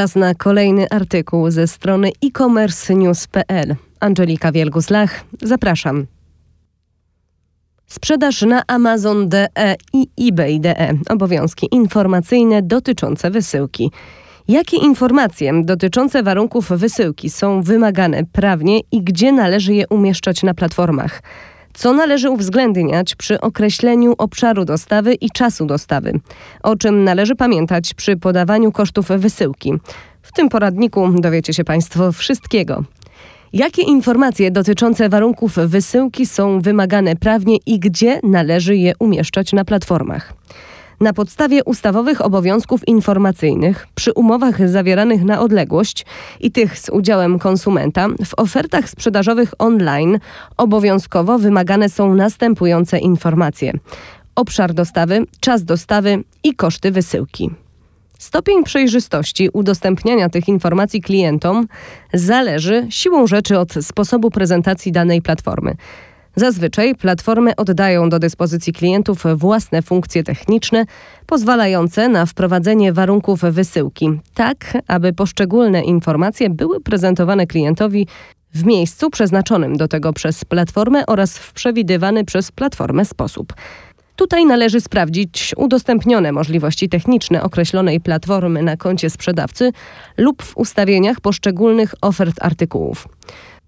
czas na kolejny artykuł ze strony e-commerce-news.pl. Angelika Wielgus-Lach, zapraszam. Sprzedaż na Amazon.de i eBay.de. Obowiązki informacyjne dotyczące wysyłki. Jakie informacje dotyczące warunków wysyłki są wymagane prawnie i gdzie należy je umieszczać na platformach? Co należy uwzględniać przy określeniu obszaru dostawy i czasu dostawy? O czym należy pamiętać przy podawaniu kosztów wysyłki? W tym poradniku dowiecie się Państwo wszystkiego. Jakie informacje dotyczące warunków wysyłki są wymagane prawnie i gdzie należy je umieszczać na platformach? Na podstawie ustawowych obowiązków informacyjnych przy umowach zawieranych na odległość i tych z udziałem konsumenta w ofertach sprzedażowych online obowiązkowo wymagane są następujące informacje: obszar dostawy, czas dostawy i koszty wysyłki. Stopień przejrzystości udostępniania tych informacji klientom zależy siłą rzeczy od sposobu prezentacji danej platformy. Zazwyczaj platformy oddają do dyspozycji klientów własne funkcje techniczne pozwalające na wprowadzenie warunków wysyłki, tak aby poszczególne informacje były prezentowane klientowi w miejscu przeznaczonym do tego przez platformę oraz w przewidywany przez platformę sposób. Tutaj należy sprawdzić udostępnione możliwości techniczne określonej platformy na koncie sprzedawcy lub w ustawieniach poszczególnych ofert artykułów.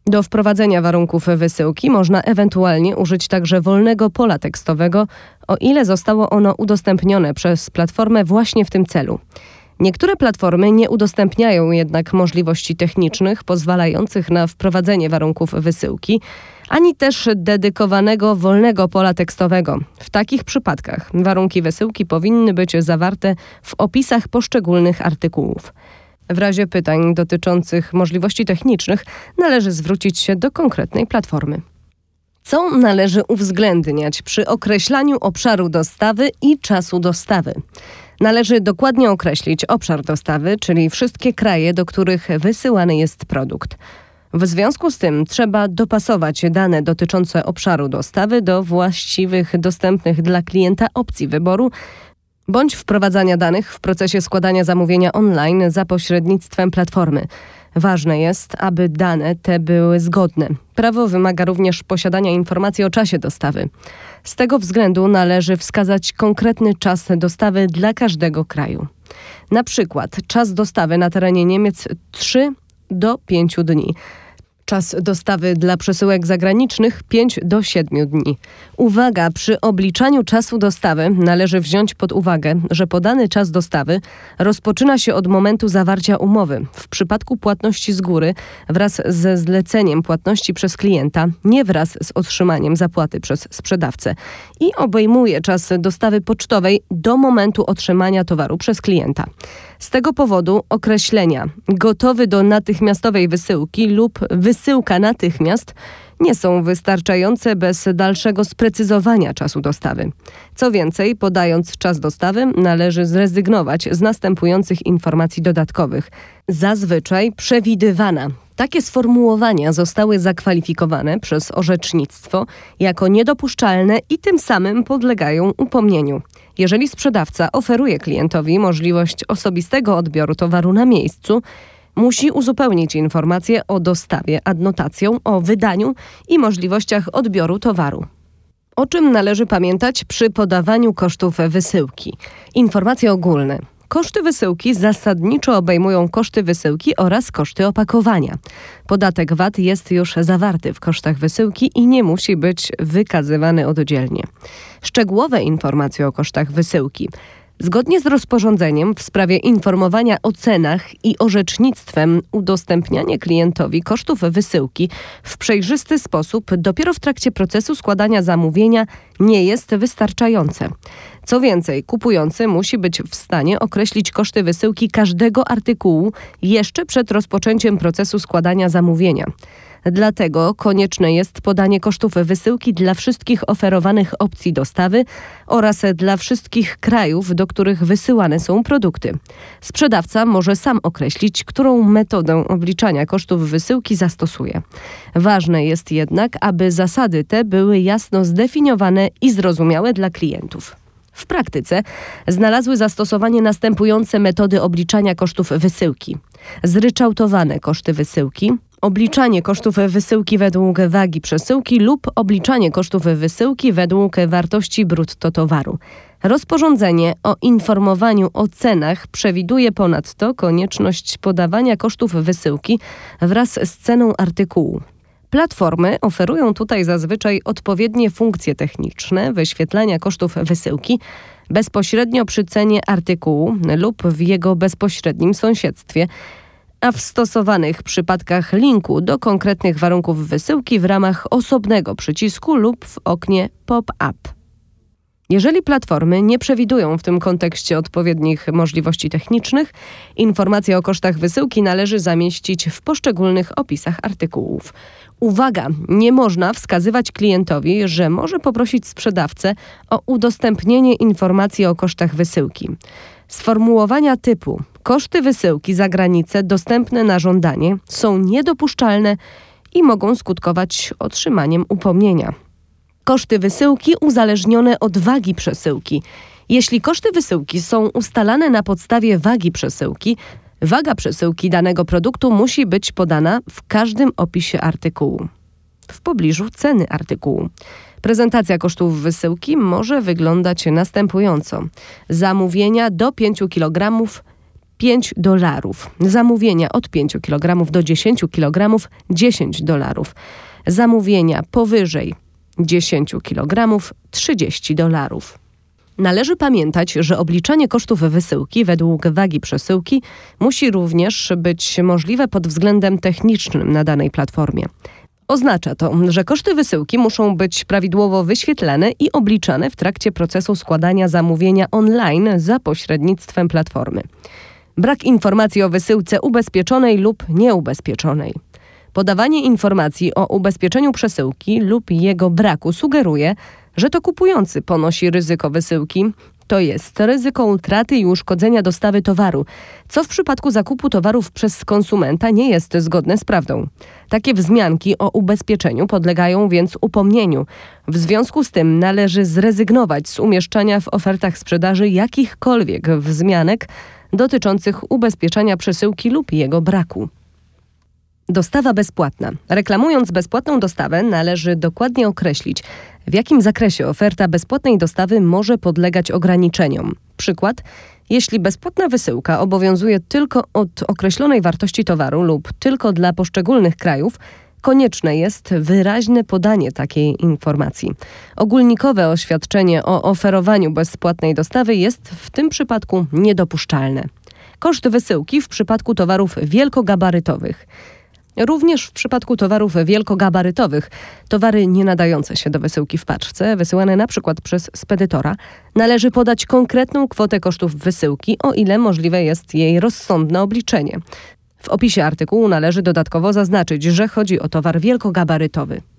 Do wprowadzenia warunków wysyłki można ewentualnie użyć także wolnego pola tekstowego, o ile zostało ono udostępnione przez platformę właśnie w tym celu. Niektóre platformy nie udostępniają jednak możliwości technicznych pozwalających na wprowadzenie warunków wysyłki, ani też dedykowanego wolnego pola tekstowego. W takich przypadkach warunki wysyłki powinny być zawarte w opisach poszczególnych artykułów. W razie pytań dotyczących możliwości technicznych należy zwrócić się do konkretnej platformy. Co należy uwzględniać przy określaniu obszaru dostawy i czasu dostawy? Należy dokładnie określić obszar dostawy, czyli wszystkie kraje, do których wysyłany jest produkt. W związku z tym trzeba dopasować dane dotyczące obszaru dostawy do właściwych dostępnych dla klienta opcji wyboru, bądź wprowadzania danych w procesie składania zamówienia online za pośrednictwem platformy. Ważne jest, aby dane te były zgodne. Prawo wymaga również posiadania informacji o czasie dostawy. Z tego względu należy wskazać konkretny czas dostawy dla każdego kraju. Na przykład czas dostawy na terenie Niemiec 3 do 5 dni. Czas dostawy dla przesyłek zagranicznych 5 do 7 dni. Uwaga! Przy obliczaniu czasu dostawy należy wziąć pod uwagę, że podany czas dostawy rozpoczyna się od momentu zawarcia umowy. W przypadku płatności z góry wraz ze zleceniem płatności przez klienta, nie wraz z otrzymaniem zapłaty przez sprzedawcę i obejmuje czas dostawy pocztowej do momentu otrzymania towaru przez klienta. Z tego powodu określenia gotowy do natychmiastowej wysyłki lub wysyłka natychmiast nie są wystarczające bez dalszego sprecyzowania czasu dostawy. Co więcej, podając czas dostawy, należy zrezygnować z następujących informacji dodatkowych. Zazwyczaj przewidywana. Takie sformułowania zostały zakwalifikowane przez orzecznictwo jako niedopuszczalne i tym samym podlegają upomnieniu. Jeżeli sprzedawca oferuje klientowi możliwość osobistego odbioru towaru na miejscu, musi uzupełnić informacje o dostawie adnotacją o wydaniu i możliwościach odbioru towaru. O czym należy pamiętać przy podawaniu kosztów wysyłki? Informacje ogólne. Koszty wysyłki zasadniczo obejmują koszty wysyłki oraz koszty opakowania. Podatek VAT jest już zawarty w kosztach wysyłki i nie musi być wykazywany oddzielnie. Szczegółowe informacje o kosztach wysyłki. Zgodnie z rozporządzeniem w sprawie informowania o cenach i orzecznictwem udostępnianie klientowi kosztów wysyłki w przejrzysty sposób dopiero w trakcie procesu składania zamówienia nie jest wystarczające. Co więcej, kupujący musi być w stanie określić koszty wysyłki każdego artykułu jeszcze przed rozpoczęciem procesu składania zamówienia. Dlatego konieczne jest podanie kosztów wysyłki dla wszystkich oferowanych opcji dostawy oraz dla wszystkich krajów, do których wysyłane są produkty. Sprzedawca może sam określić, którą metodę obliczania kosztów wysyłki zastosuje. Ważne jest jednak, aby zasady te były jasno zdefiniowane i zrozumiałe dla klientów. W praktyce znalazły zastosowanie następujące metody obliczania kosztów wysyłki. Zryczałtowane koszty wysyłki, obliczanie kosztów wysyłki według wagi przesyłki lub obliczanie kosztów wysyłki według wartości brutto towaru. Rozporządzenie o informowaniu o cenach przewiduje ponadto konieczność podawania kosztów wysyłki wraz z ceną artykułu. Platformy oferują tutaj zazwyczaj odpowiednie funkcje techniczne wyświetlania kosztów wysyłki bezpośrednio przy cenie artykułu lub w jego bezpośrednim sąsiedztwie, a w stosowanych przypadkach linku do konkretnych warunków wysyłki w ramach osobnego przycisku lub w oknie pop-up. Jeżeli platformy nie przewidują w tym kontekście odpowiednich możliwości technicznych, informacje o kosztach wysyłki należy zamieścić w poszczególnych opisach artykułów. Uwaga! Nie można wskazywać klientowi, że może poprosić sprzedawcę o udostępnienie informacji o kosztach wysyłki. Sformułowania typu koszty wysyłki za granicę dostępne na żądanie są niedopuszczalne i mogą skutkować otrzymaniem upomnienia. Koszty wysyłki uzależnione od wagi przesyłki. Jeśli koszty wysyłki są ustalane na podstawie wagi przesyłki, waga przesyłki danego produktu musi być podana w każdym opisie artykułu, w pobliżu ceny artykułu. Prezentacja kosztów wysyłki może wyglądać następująco. Zamówienia do 5 kg $5, zamówienia od 5 kg do 10 kg $10, zamówienia powyżej 10 kg $30. Należy pamiętać, że obliczanie kosztów wysyłki według wagi przesyłki musi również być możliwe pod względem technicznym na danej platformie. Oznacza to, że koszty wysyłki muszą być prawidłowo wyświetlane i obliczane w trakcie procesu składania zamówienia online za pośrednictwem platformy. Brak informacji o wysyłce ubezpieczonej lub nieubezpieczonej. Podawanie informacji o ubezpieczeniu przesyłki lub jego braku sugeruje, że to kupujący ponosi ryzyko wysyłki, to jest ryzyko utraty i uszkodzenia dostawy towaru, co w przypadku zakupu towarów przez konsumenta nie jest zgodne z prawdą. Takie wzmianki o ubezpieczeniu podlegają więc upomnieniu. W związku z tym należy zrezygnować z umieszczania w ofertach sprzedaży jakichkolwiek wzmianek dotyczących ubezpieczenia przesyłki lub jego braku. Dostawa bezpłatna. Reklamując bezpłatną dostawę, należy dokładnie określić, w jakim zakresie oferta bezpłatnej dostawy może podlegać ograniczeniom. Przykład, jeśli bezpłatna wysyłka obowiązuje tylko od określonej wartości towaru lub tylko dla poszczególnych krajów, konieczne jest wyraźne podanie takiej informacji. Ogólnikowe oświadczenie o oferowaniu bezpłatnej dostawy jest w tym przypadku niedopuszczalne. Koszt wysyłki w przypadku towarów wielkogabarytowych. Również w przypadku towarów wielkogabarytowych, towary nie nadające się do wysyłki w paczce, wysyłane na przykład przez spedytora, należy podać konkretną kwotę kosztów wysyłki, o ile możliwe jest jej rozsądne obliczenie. W opisie artykułu należy dodatkowo zaznaczyć, że chodzi o towar wielkogabarytowy.